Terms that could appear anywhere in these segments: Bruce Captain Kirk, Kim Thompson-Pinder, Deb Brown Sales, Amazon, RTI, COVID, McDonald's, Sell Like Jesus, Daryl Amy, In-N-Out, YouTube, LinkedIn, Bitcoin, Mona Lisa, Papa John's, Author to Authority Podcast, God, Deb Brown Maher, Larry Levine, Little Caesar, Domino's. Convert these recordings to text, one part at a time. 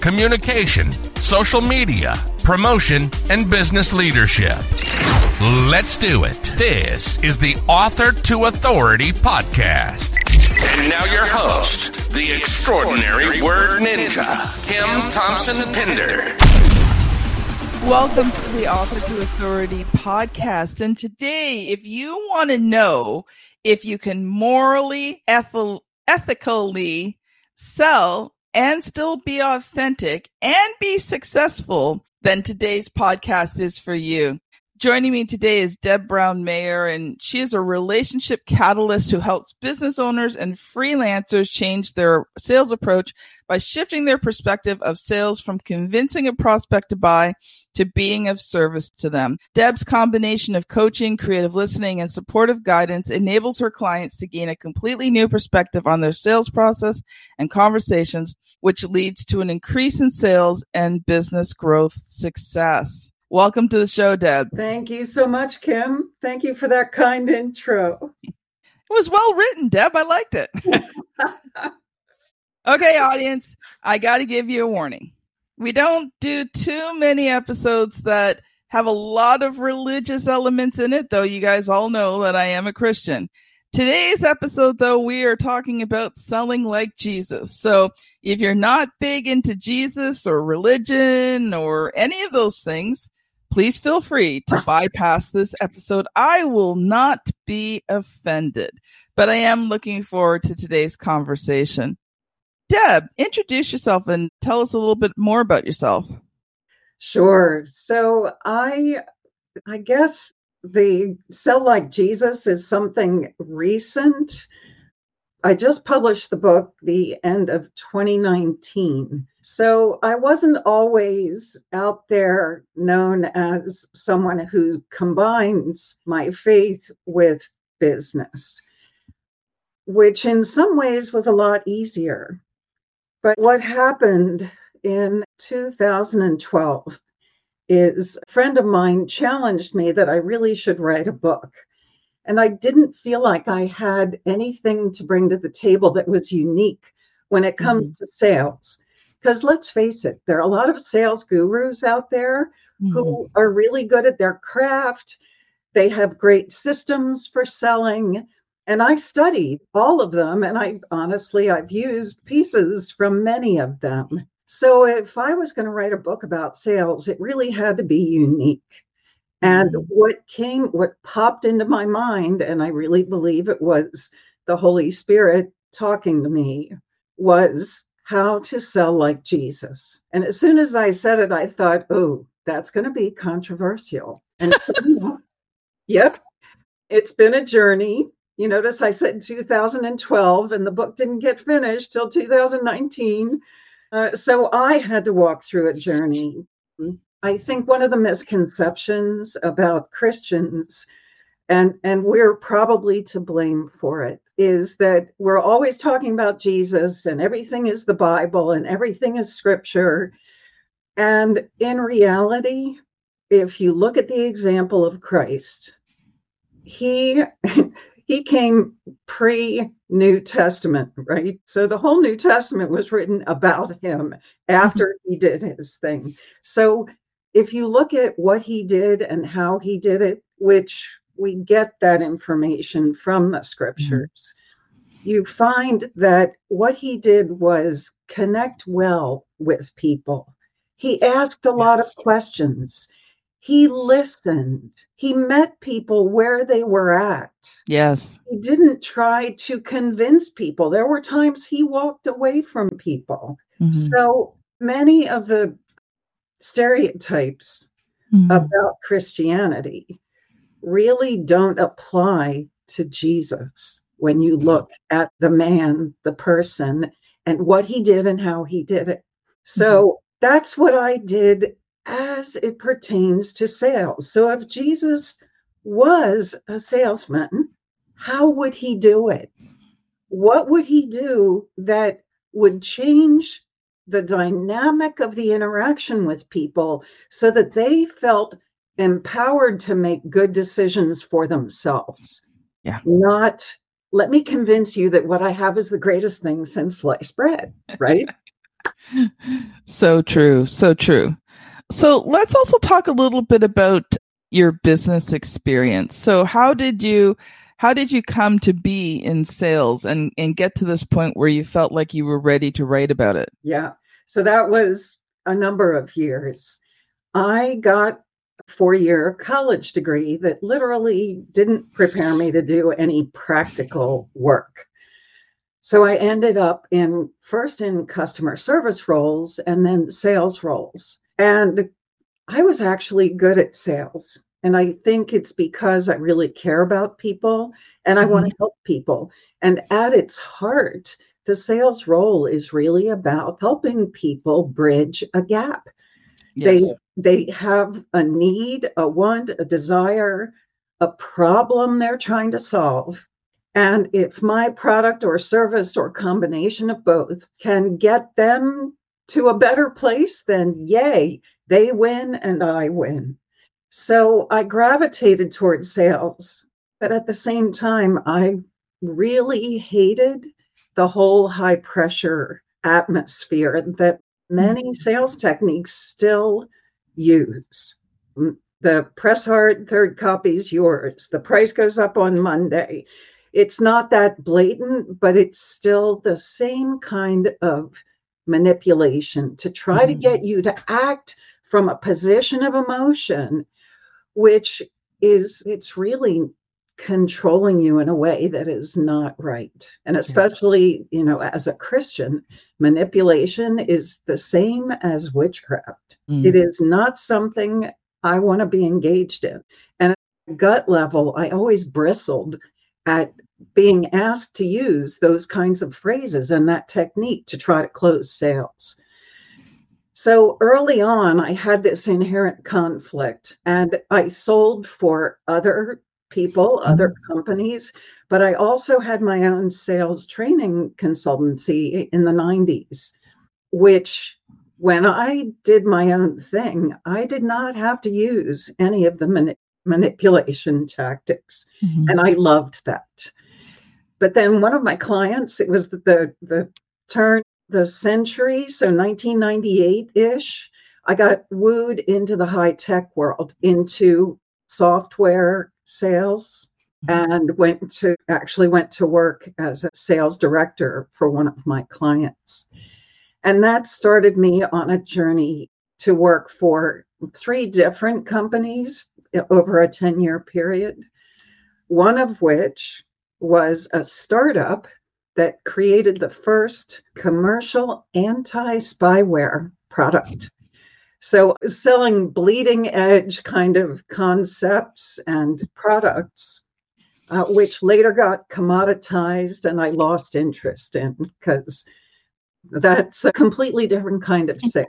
communication, social media, promotion, and business leadership. Let's do it. This is the Author to Authority Podcast. And now your host, the extraordinary word ninja, Kim Thompson-Pinder. Welcome to the Author to Authority Podcast. And today, if you want to know if you can morally, ethically sell and still be authentic and be successful, then today's podcast is for you. Joining me today is Deb Brown Maher, and she is a relationship catalyst who helps business owners and freelancers change their sales approach by shifting their perspective of sales from convincing a prospect to buy to being of service to them. Deb's combination of coaching, creative listening, and supportive guidance enables her clients to gain a completely new perspective on their sales process and conversations, which leads to an increase in sales and business growth success. Welcome to the show, Deb. Thank you so much, Kim. Thank you for that kind intro. It was well written, Deb. I liked it. Okay, audience, I got to give you a warning. We don't do too many episodes that have a lot of religious elements in it, though you guys all know that I am a Christian. Today's episode, though, we are talking about selling like Jesus. So if you're not big into Jesus or religion or any of those things, please feel free to bypass this episode. I will not be offended, but I am looking forward to today's conversation. Deb, introduce yourself and tell us a little bit more about yourself. Sure. So I guess the Sell Like Jesus is something recent. I just published the book the end of 2019. So I wasn't always out there known as someone who combines my faith with business, which in some ways was a lot easier. But what happened in 2012 is a friend of mine challenged me that I really should write a book. And I didn't feel like I had anything to bring to the table that was unique when it comes to sales. Because let's face it, there are a lot of sales gurus out there who are really good at their craft. They have great systems for selling. And I studied all of them, and I've used pieces from many of them. So if I was going to write a book about sales, it really had to be unique. And what popped into my mind, and I really believe it was the Holy Spirit talking to me, was how to sell like Jesus. And as soon as I said it, I thought, oh, that's going to be controversial. And yep, it's been a journey. You notice I said 2012, and the book didn't get finished till 2019. So I had to walk through a journey. I think one of the misconceptions about Christians, and we're probably to blame for it, is that we're always talking about Jesus, and everything is the Bible, and everything is scripture. And in reality, if you look at the example of Christ, He came pre-New Testament, right? So the whole New Testament was written about him after he did his thing. So if you look at what he did and how he did it, which we get that information from the scriptures, you find that what he did was connect well with people. He asked a lot of questions. He listened. He met people where they were at. Yes. He didn't try to convince people. There were times he walked away from people. Mm-hmm. So many of the stereotypes about Christianity really don't apply to Jesus when you look at the man, the person, and what he did and how he did it. So that's what I did as it pertains to sales. So if Jesus was a salesman, how would he do it? What would he do that would change the dynamic of the interaction with people so that they felt empowered to make good decisions for themselves? Yeah. Not, let me convince you that what I have is the greatest thing since sliced bread, right? So true. So true. So let's also talk a little bit about your business experience. So how did you come to be in sales and get to this point where you felt like you were ready to write about it? Yeah. So that was a number of years. I got a 4-year college degree that literally didn't prepare me to do any practical work. So I ended up first in customer service roles and then sales roles. And I was actually good at sales. And I think it's because I really care about people and I want to help people. And at its heart, the sales role is really about helping people bridge a gap. Yes. They have a need, a want, a desire, a problem they're trying to solve. And if my product or service or combination of both can get them to a better place, then yay, they win and I win. So I gravitated towards sales, but at the same time, I really hated the whole high pressure atmosphere that many sales techniques still use. The press hard, third copy's yours. The price goes up on Monday. It's not that blatant, but it's still the same kind of manipulation to try to get you to act from a position of emotion, which is, it's really controlling you in a way that is not right. And especially, as a Christian, manipulation is the same as witchcraft. It is not something I want to be engaged in. And at gut level, I always bristled at being asked to use those kinds of phrases and that technique to try to close sales. So early on, I had this inherent conflict, and I sold for other people, other companies, but I also had my own sales training consultancy in the 90s, which when I did my own thing, I did not have to use any of the manipulation tactics. And I loved that. But then one of my clients, it was the turn the century, so 1998-ish, I got wooed into the high-tech world, into software sales, and went to work as a sales director for one of my clients. And that started me on a journey to work for 3 different companies over a 10-year period, one of which was a startup that created the first commercial anti-spyware product. So selling bleeding edge kind of concepts and products, which later got commoditized and I lost interest in because that's a completely different kind of sale.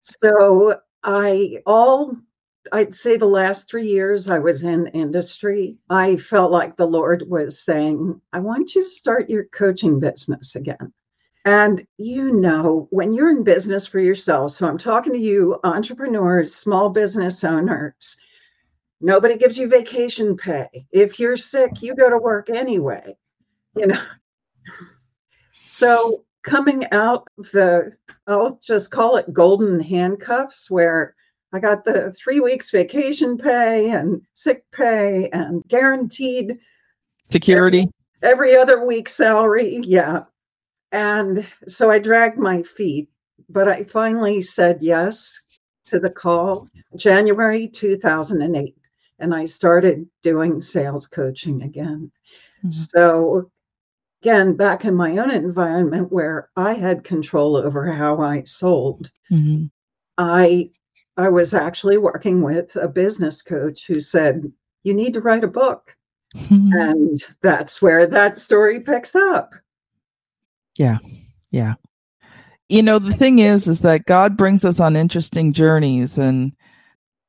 So I'd say the last 3 years I was in industry, I felt like the Lord was saying, I want you to start your coaching business again. And when you're in business for yourself, so I'm talking to you, entrepreneurs, small business owners, nobody gives you vacation pay. If you're sick, you go to work anyway, So coming out of the, I'll just call it golden handcuffs, where I got the 3 weeks vacation pay and sick pay and guaranteed security every other week salary. Yeah. And so I dragged my feet, but I finally said yes to the call January 2008. And I started doing sales coaching again. So again, back in my own environment where I had control over how I sold, I was actually working with a business coach who said, you need to write a book. And that's where that story picks up. Yeah. Yeah. You know, the thing is that God brings us on interesting journeys, and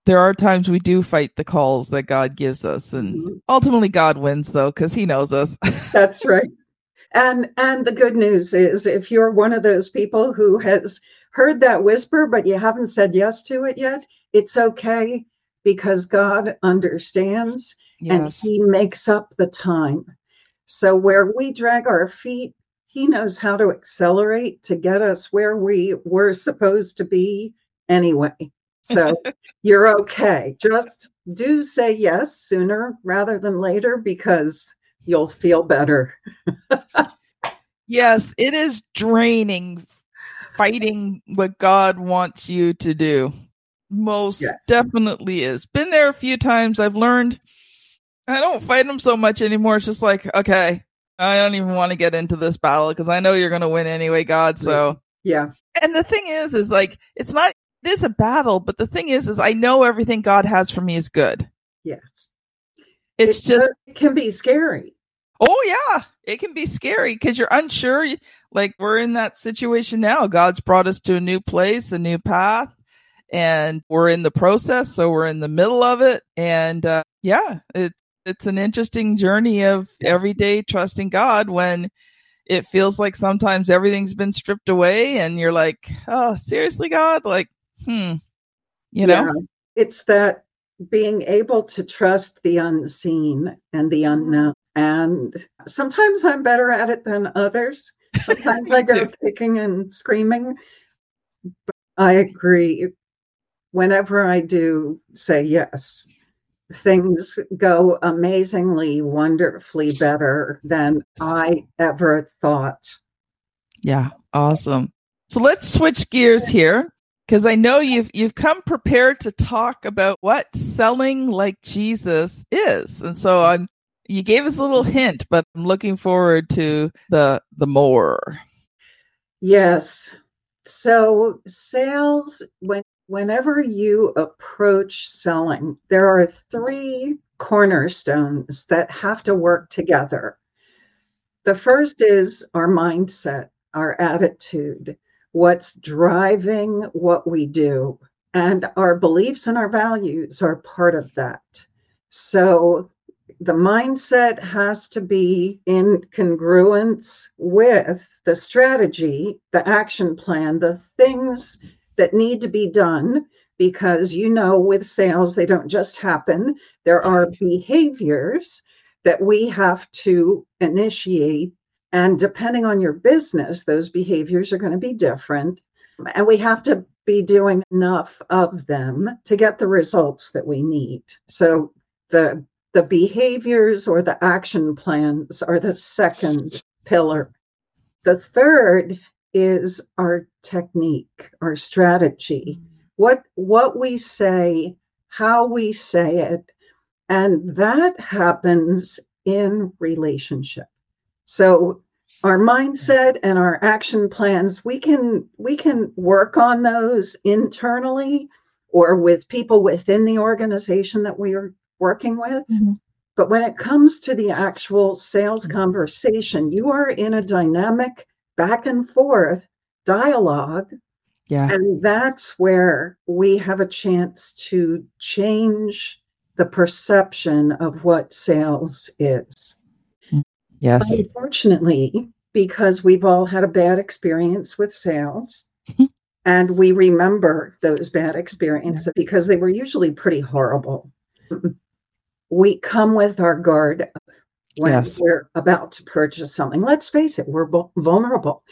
there are times we do fight the calls that God gives us, and ultimately God wins, though, because he knows us. That's right. And the good news is, if you're one of those people who has heard that whisper, but you haven't said yes to it yet, it's okay, because God understands. Yes. And he makes up the time. So where we drag our feet, he knows how to accelerate to get us where we were supposed to be anyway. So you're okay. Just do say yes sooner rather than later, because you'll feel better. Yes, it is draining fighting what God wants you to do. Most definitely is. Been there a few times. I've learned I don't fight him so much anymore. It's just like, okay, I don't even want to get into this battle because I know you're going to win anyway, God. So yeah. And the thing is like, it's not, it is a battle, but the thing is I know everything God has for me is good. Yes. It's just, it can be scary. Oh yeah. It can be scary because you're unsure. Like, we're in that situation now. God's brought us to a new place, a new path, and we're in the process. So we're in the middle of it. And it's an interesting journey of every day trusting God when it feels like sometimes everything's been stripped away and you're like, oh, seriously, God? Like, you know, it's that being able to trust the unseen and the unknown. And sometimes I'm better at it than others. Sometimes I go kicking and screaming. But I agree. Whenever I do say yes, things go amazingly, wonderfully better than I ever thought. Yeah, awesome. So let's switch gears here, because I know you've come prepared to talk about what selling like Jesus is. And so you gave us a little hint, but I'm looking forward to the more. Yes. So sales, whenever you approach selling, there are three cornerstones that have to work together. The first is our mindset, our attitude, what's driving what we do, and our beliefs and our values are part of that. So the mindset has to be in congruence with the strategy, the action plan, the things that need to be done, because, you know, with sales, they don't just happen. There are behaviors that we have to initiate. And depending on your business, those behaviors are going to be different. And we have to be doing enough of them to get the results that we need. So the behaviors or the action plans are the second pillar. The third is our technique, our strategy, what we say, how we say it, and that happens in relationship. So our mindset and our action plans, we can work on those internally or with people within the organization that we are working with. Mm-hmm. But when it comes to the actual sales conversation, you are in a dynamic back and forth dialogue. Yeah. And that's where we have a chance to change the perception of what sales is. Yes. Unfortunately, because we've all had a bad experience with sales and we remember those bad experiences because they were usually pretty horrible. We come with our guard when we're about to purchase something. Let's face it, we're vulnerable.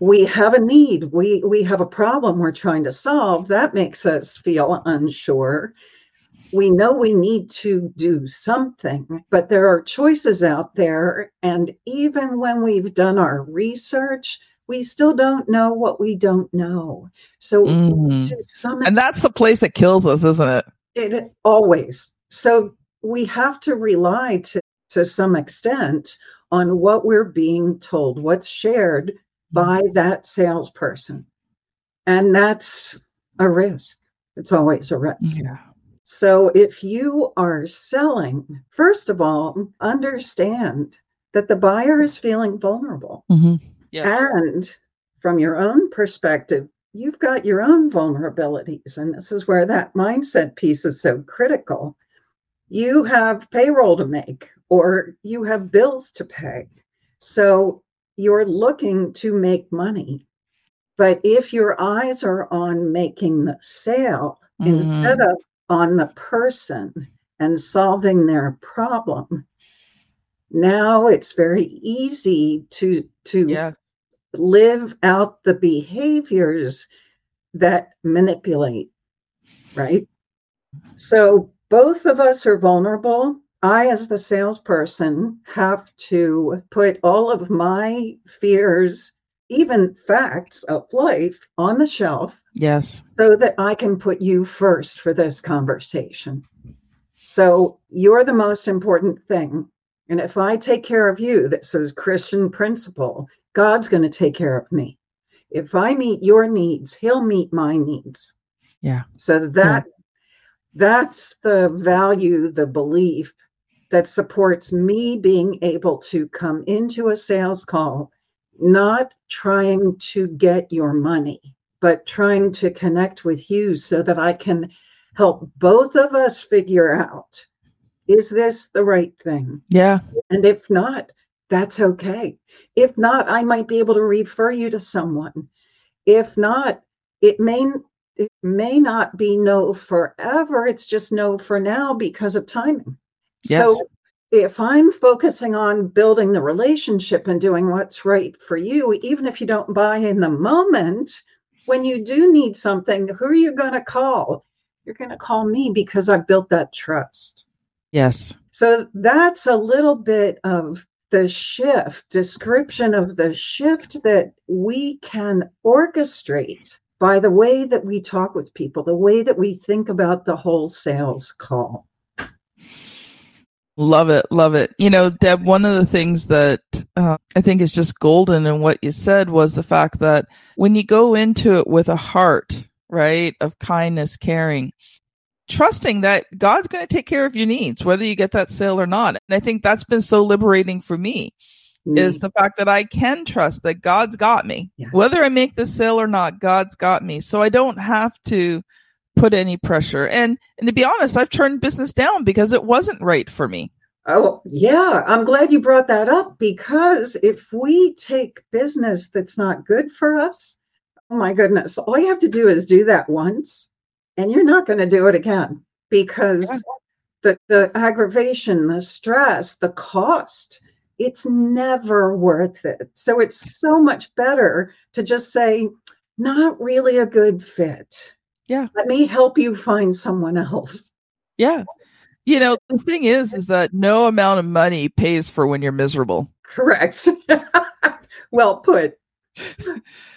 We have a need. We have a problem we're trying to solve. That makes us feel unsure. We know we need to do something, but there are choices out there. And even when we've done our research, we still don't know what we don't know. So to some extent, and that's the place that kills us, isn't it? It always. So we have to rely to some extent on what we're being told, what's shared by that salesperson. And that's a risk. It's always a risk. Yeah. So if you are selling, first of all, understand that the buyer is feeling vulnerable. Mm-hmm. Yes. And from your own perspective, you've got your own vulnerabilities. And this is where that mindset piece is so critical. You have payroll to make, or you have bills to pay. So you're looking to make money. But if your eyes are on making the sale instead of on the person and solving their problem, now it's very easy to live out the behaviors that manipulate, right? So both of us are vulnerable. I, as the salesperson, have to put all of my fears, even facts of life, on the shelf. Yes. So that I can put you first for this conversation. So you're the most important thing. And if I take care of you, this is Christian principle, God's going to take care of me. If I meet your needs, he'll meet my needs. Yeah. So that's the value, the belief that supports me being able to come into a sales call, not trying to get your money, but trying to connect with you so that I can help both of us figure out, is this the right thing? Yeah. And if not, that's okay. If not, I might be able to refer you to someone. If not, it may not be no forever. It's just no for now because of timing. Yes. So if I'm focusing on building the relationship and doing what's right for you, even if you don't buy in the moment, when you do need something, who are you going to call? You're going to call me because I've built that trust. Yes. So that's a little bit of the shift, description of the shift that we can orchestrate by the way that we talk with people, the way that we think about the whole sales call. Love it. Love it. You know, Deb, one of the things that I think is just golden in what you said was the fact that when you go into it with a heart, right, of kindness, caring, trusting that God's going to take care of your needs, whether you get that sale or not. And I think that's been so liberating for me is the fact that I can trust that God's got me. Yeah. Whether I make the sale or not, God's got me. So I don't have to put any pressure. And to be honest, I've turned business down because it wasn't right for me. Oh, yeah. I'm glad you brought that up, because if we take business that's not good for us, oh my goodness, all you have to do is do that once and you're not going to do it again, because the aggravation, the stress, the cost, it's never worth it. So it's so much better to just say, not really a good fit. Yeah. Let me help you find someone else. Yeah. You know, the thing is that no amount of money pays for when you're miserable. Correct. Well put.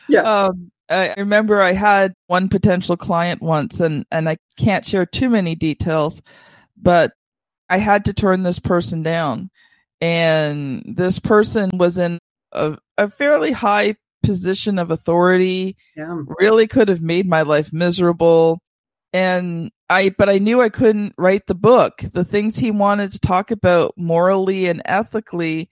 Yeah. I remember I had one potential client once, and I can't share too many details, but I had to turn this person down. And this person was in a fairly high position of authority, really could have made my life miserable. And I knew I couldn't write the book. The things he wanted to talk about morally and ethically,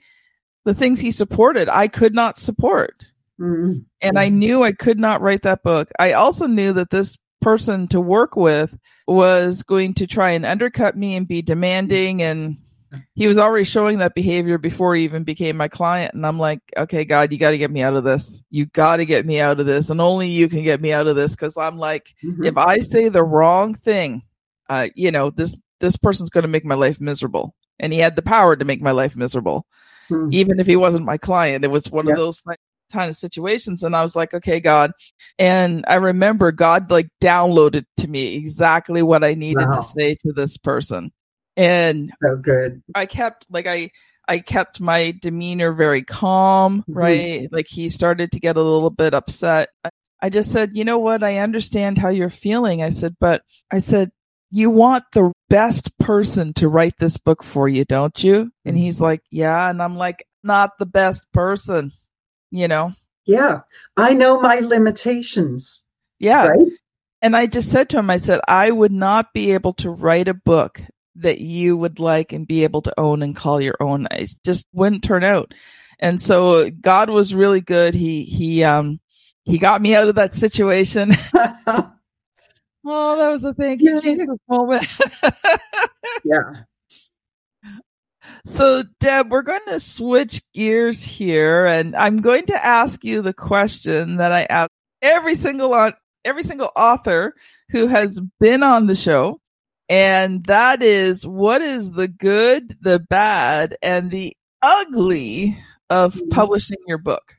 the things he supported, I could not support. Mm-hmm. And I knew I could not write that book. I also knew that this person to work with was going to try and undercut me and be demanding, and he was already showing that behavior before he even became my client. And I'm like, okay, God, you got to get me out of this. You got to get me out of this. And only you can get me out of this. Because I'm like, if I say the wrong thing, this person's going to make my life miserable. And he had the power to make my life miserable. Mm-hmm. Even if he wasn't my client, it was one of those kind of situations. And I was like, okay, God. And I remember God downloaded to me exactly what I needed to say to this person. And so good. I kept I kept my demeanor very calm, right? He started to get a little bit upset. I just said, you know what? I understand how you're feeling. I said, you want the best person to write this book for you, don't you? And he's like, yeah. And I'm like, not the best person, you know? Yeah. I know my limitations. Yeah. Right? And I just said to him, I said, I would not be able to write a book that you would like and be able to own and call your own. It just wouldn't turn out. And so God was really good. He He got me out of that situation. Oh, that was a thank you, Jesus moment. Yeah. So, Deb, we're going to switch gears here, and I'm going to ask you the question that I ask every single author who has been on the show, and that is, what is the good, the bad, and the ugly of publishing your book?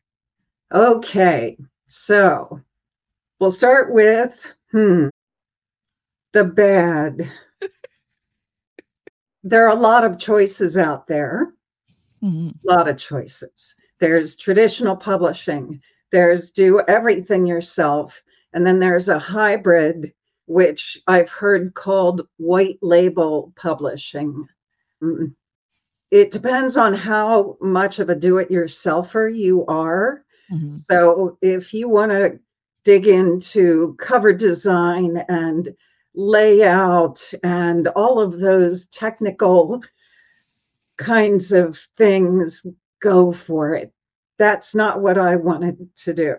Okay, so we'll start with the bad. There are a lot of choices out there, a lot of choices. There's traditional publishing, there's do everything yourself, and then there's a hybrid, which I've heard called white label publishing. It depends on how much of a do-it-yourselfer you are. Mm-hmm. So if you want to dig into cover design and layout and all of those technical kinds of things, go for it. That's not what I wanted to do.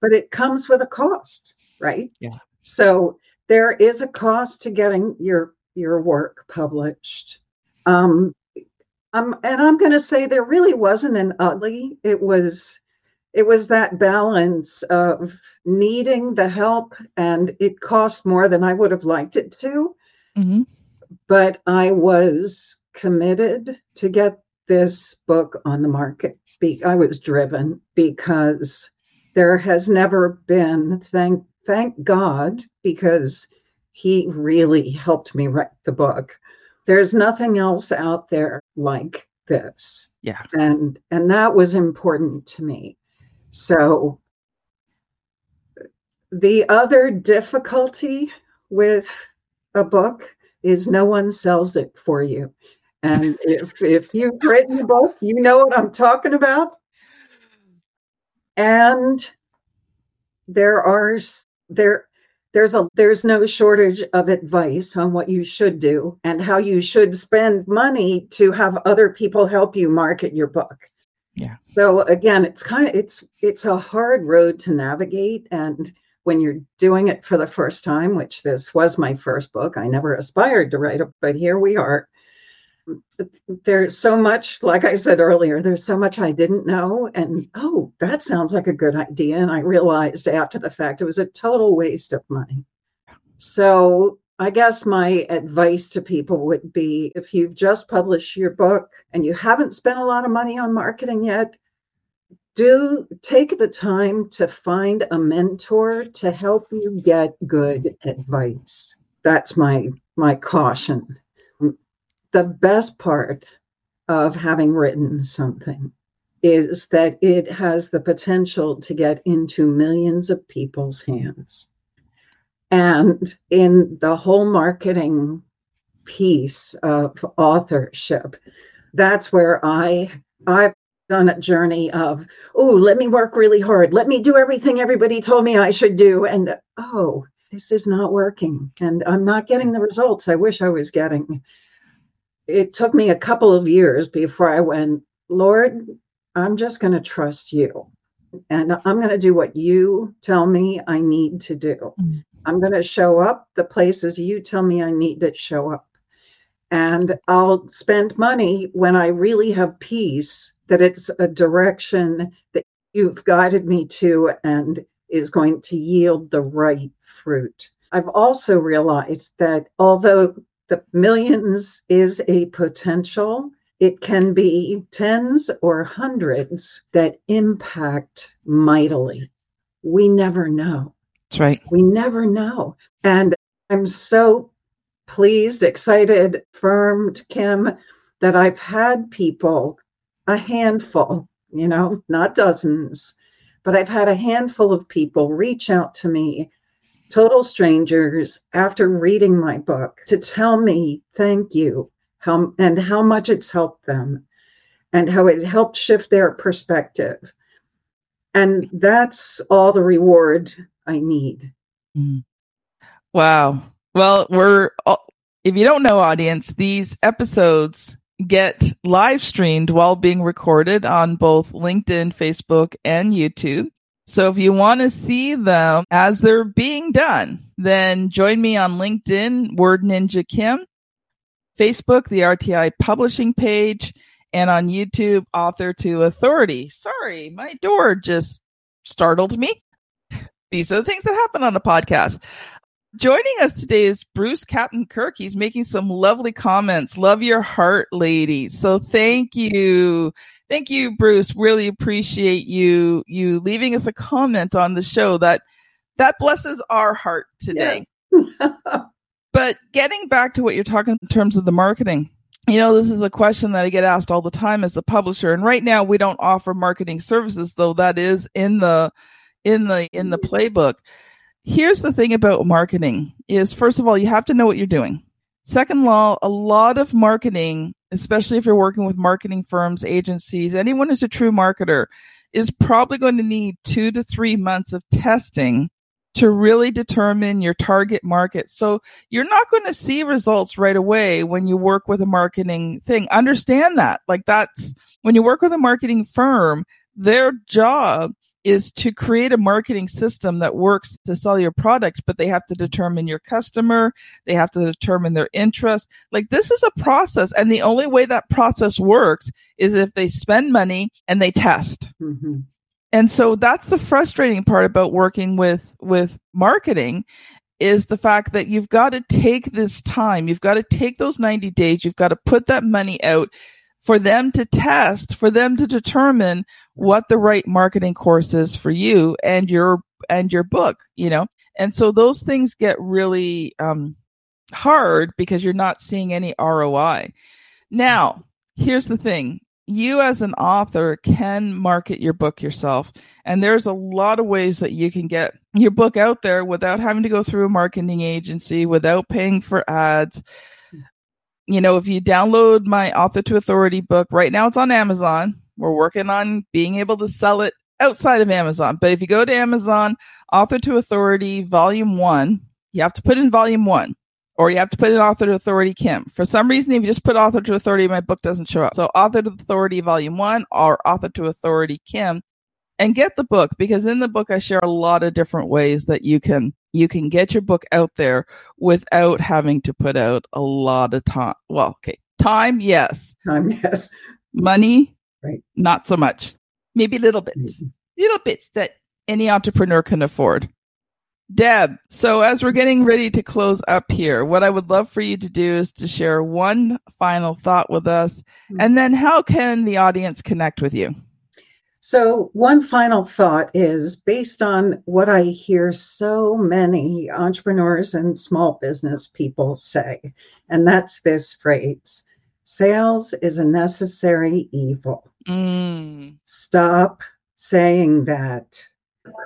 But it comes with a cost, right? Yeah. So there is a cost to getting your work published. And I'm going to say there really wasn't an ugly. It was that balance of needing the help, and it cost more than I would have liked it to. Mm-hmm. But I was committed to get this book on the market. I was driven, because there has never been, thank God, because he really helped me write the book. There's nothing else out there like this. Yeah. And that was important to me. So the other difficulty with a book is no one sells it for you. And if you've written a book, you know what I'm talking about. And there's no shortage of advice on what you should do and how you should spend money to have other people help you market your book. Yeah. So again, it's a hard road to navigate. And when you're doing it for the first time, which this was my first book, I never aspired to write it, but here we are. There's so much, like I said earlier, there's so much I didn't know. And, oh, that sounds like a good idea. And I realized after the fact, it was a total waste of money. So I guess my advice to people would be, if you've just published your book and you haven't spent a lot of money on marketing yet, do take the time to find a mentor to help you get good advice. That's my caution. The best part of having written something is that it has the potential to get into millions of people's hands. And in the whole marketing piece of authorship, that's where I've done a journey of, oh, let me work really hard. Let me do everything everybody told me I should do. And, oh, this is not working. And I'm not getting the results I wish I was getting. It took me a couple of years before I went, Lord, I'm just going to trust you. And I'm going to do what you tell me I need to do. I'm going to show up the places you tell me I need to show up. And I'll spend money when I really have peace that it's a direction that you've guided me to and is going to yield the right fruit. I've also realized that although the millions is a potential, it can be tens or hundreds that impact mightily. We never know. That's right. We never know. And I'm so pleased, excited, affirmed, Kim, that I've had people, a handful, not dozens, but I've had a handful of people reach out to me, total strangers, after reading my book, to tell me thank you, how much it's helped them and how it helped shift their perspective. And that's all the reward I need. Wow. Well, if you don't know, audience, these episodes get live streamed while being recorded on both LinkedIn, Facebook, and YouTube. So if you want to see them as they're being done, then join me on LinkedIn, Word Ninja Kim, Facebook, the RTI publishing page, and on YouTube, Author to Authority. Sorry, my door just startled me. These are the things that happen on a podcast. Joining us today is Bruce Captain Kirk. He's making some lovely comments. Love your heart, ladies. So thank you. Thank you, Bruce. Really appreciate you leaving us a comment on the show. That blesses our heart today. Yes. But getting back to what you're talking in terms of the marketing, you know, this is a question that I get asked all the time as a publisher. And right now we don't offer marketing services, though that is in the playbook. Here's the thing about marketing is, first of all, you have to know what you're doing. Second of all, a lot of marketing, especially if you're working with marketing firms, agencies, anyone who's a true marketer is probably going to need 2 to 3 months of testing to really determine your target market. So you're not going to see results right away when you work with a marketing thing. Understand that. Like, that's when you work with a marketing firm, their job is to create a marketing system that works to sell your product, but they have to determine your customer. They have to determine their interest. Like, this is a process. And the only way that process works is if they spend money and they test. Mm-hmm. And so that's the frustrating part about working with marketing, is the fact that you've got to take this time. You've got to take those 90 days. You've got to put that money out for them to test, for them to determine what the right marketing course is for you and your book, you know? And so those things get really hard because you're not seeing any ROI. Now, here's the thing. You as an author can market your book yourself. And there's a lot of ways that you can get your book out there without having to go through a marketing agency, without paying for ads. You know, if you download my Author to Authority book, right now it's on Amazon. We're working on being able to sell it outside of Amazon. But if you go to Amazon, Author to Authority, Volume 1, you have to put in Volume 1, or you have to put in Author to Authority Kim. For some reason, if you just put Author to Authority, my book doesn't show up. So Author to Authority, Volume 1, or Author to Authority Kim, and get the book, because in the book, I share a lot of different ways that you can get your book out there without having to put out a lot of time. Well, okay. Time, yes. Time, yes. Money, right. Not so much. Maybe little bits. Mm-hmm. Little bits that any entrepreneur can afford. Deb, so as we're getting ready to close up here, what I would love for you to do is to share one final thought with us. Mm-hmm. And then how can the audience connect with you? So one final thought is, based on what I hear so many entrepreneurs and small business people say, and that's this phrase, sales is a necessary evil. Stop saying that,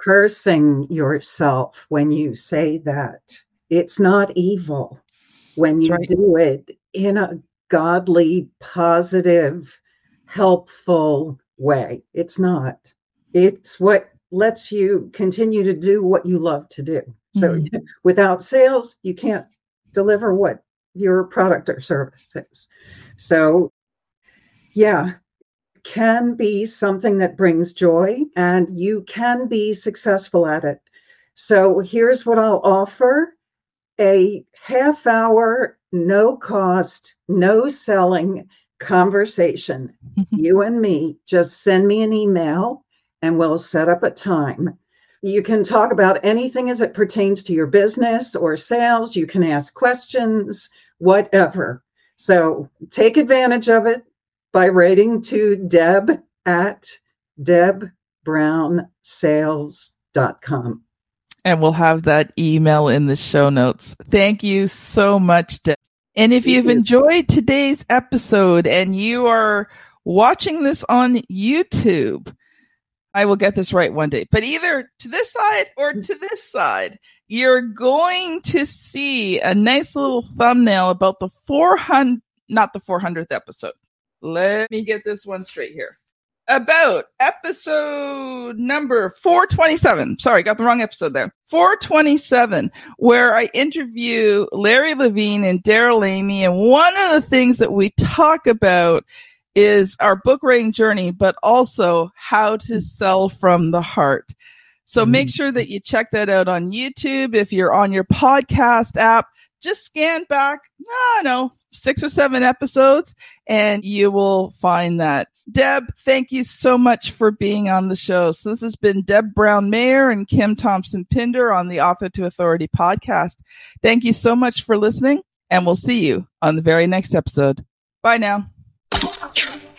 cursing yourself when you say that. It's not evil when you do it in a godly, positive, helpful way. It's not. It's what lets you continue to do what you love to do. So without sales, you can't deliver what your product or service is. So yeah, can be something that brings joy, and you can be successful at it. So here's what I'll offer: a half hour, no cost, no selling conversation. You and me, just send me an email and we'll set up a time. You can talk about anything as it pertains to your business or sales. You can ask questions, whatever. So take advantage of it by writing to Deb at debbbrownsales.com. And we'll have that email in the show notes. Thank you so much, Deb. And if you've enjoyed today's episode and you are watching this on YouTube, I will get this right one day, but either to this side or to this side, you're going to see a nice little thumbnail about the 400th episode. Let me get this one straight here. About episode number 427. Sorry, got the wrong episode there. 427, where I interview Larry Levine and Daryl Amy. And one of the things that we talk about is our book writing journey, but also how to sell from the heart. So make sure that you check that out on YouTube. If you're on your podcast app, just scan back, I don't know, 6 or 7 episodes, and you will find that. Deb, thank you so much for being on the show. So this has been Deb Brown Maher and Kim Thompson-Pinder on the Author to Authority podcast. Thank you so much for listening, and we'll see you on the very next episode. Bye now.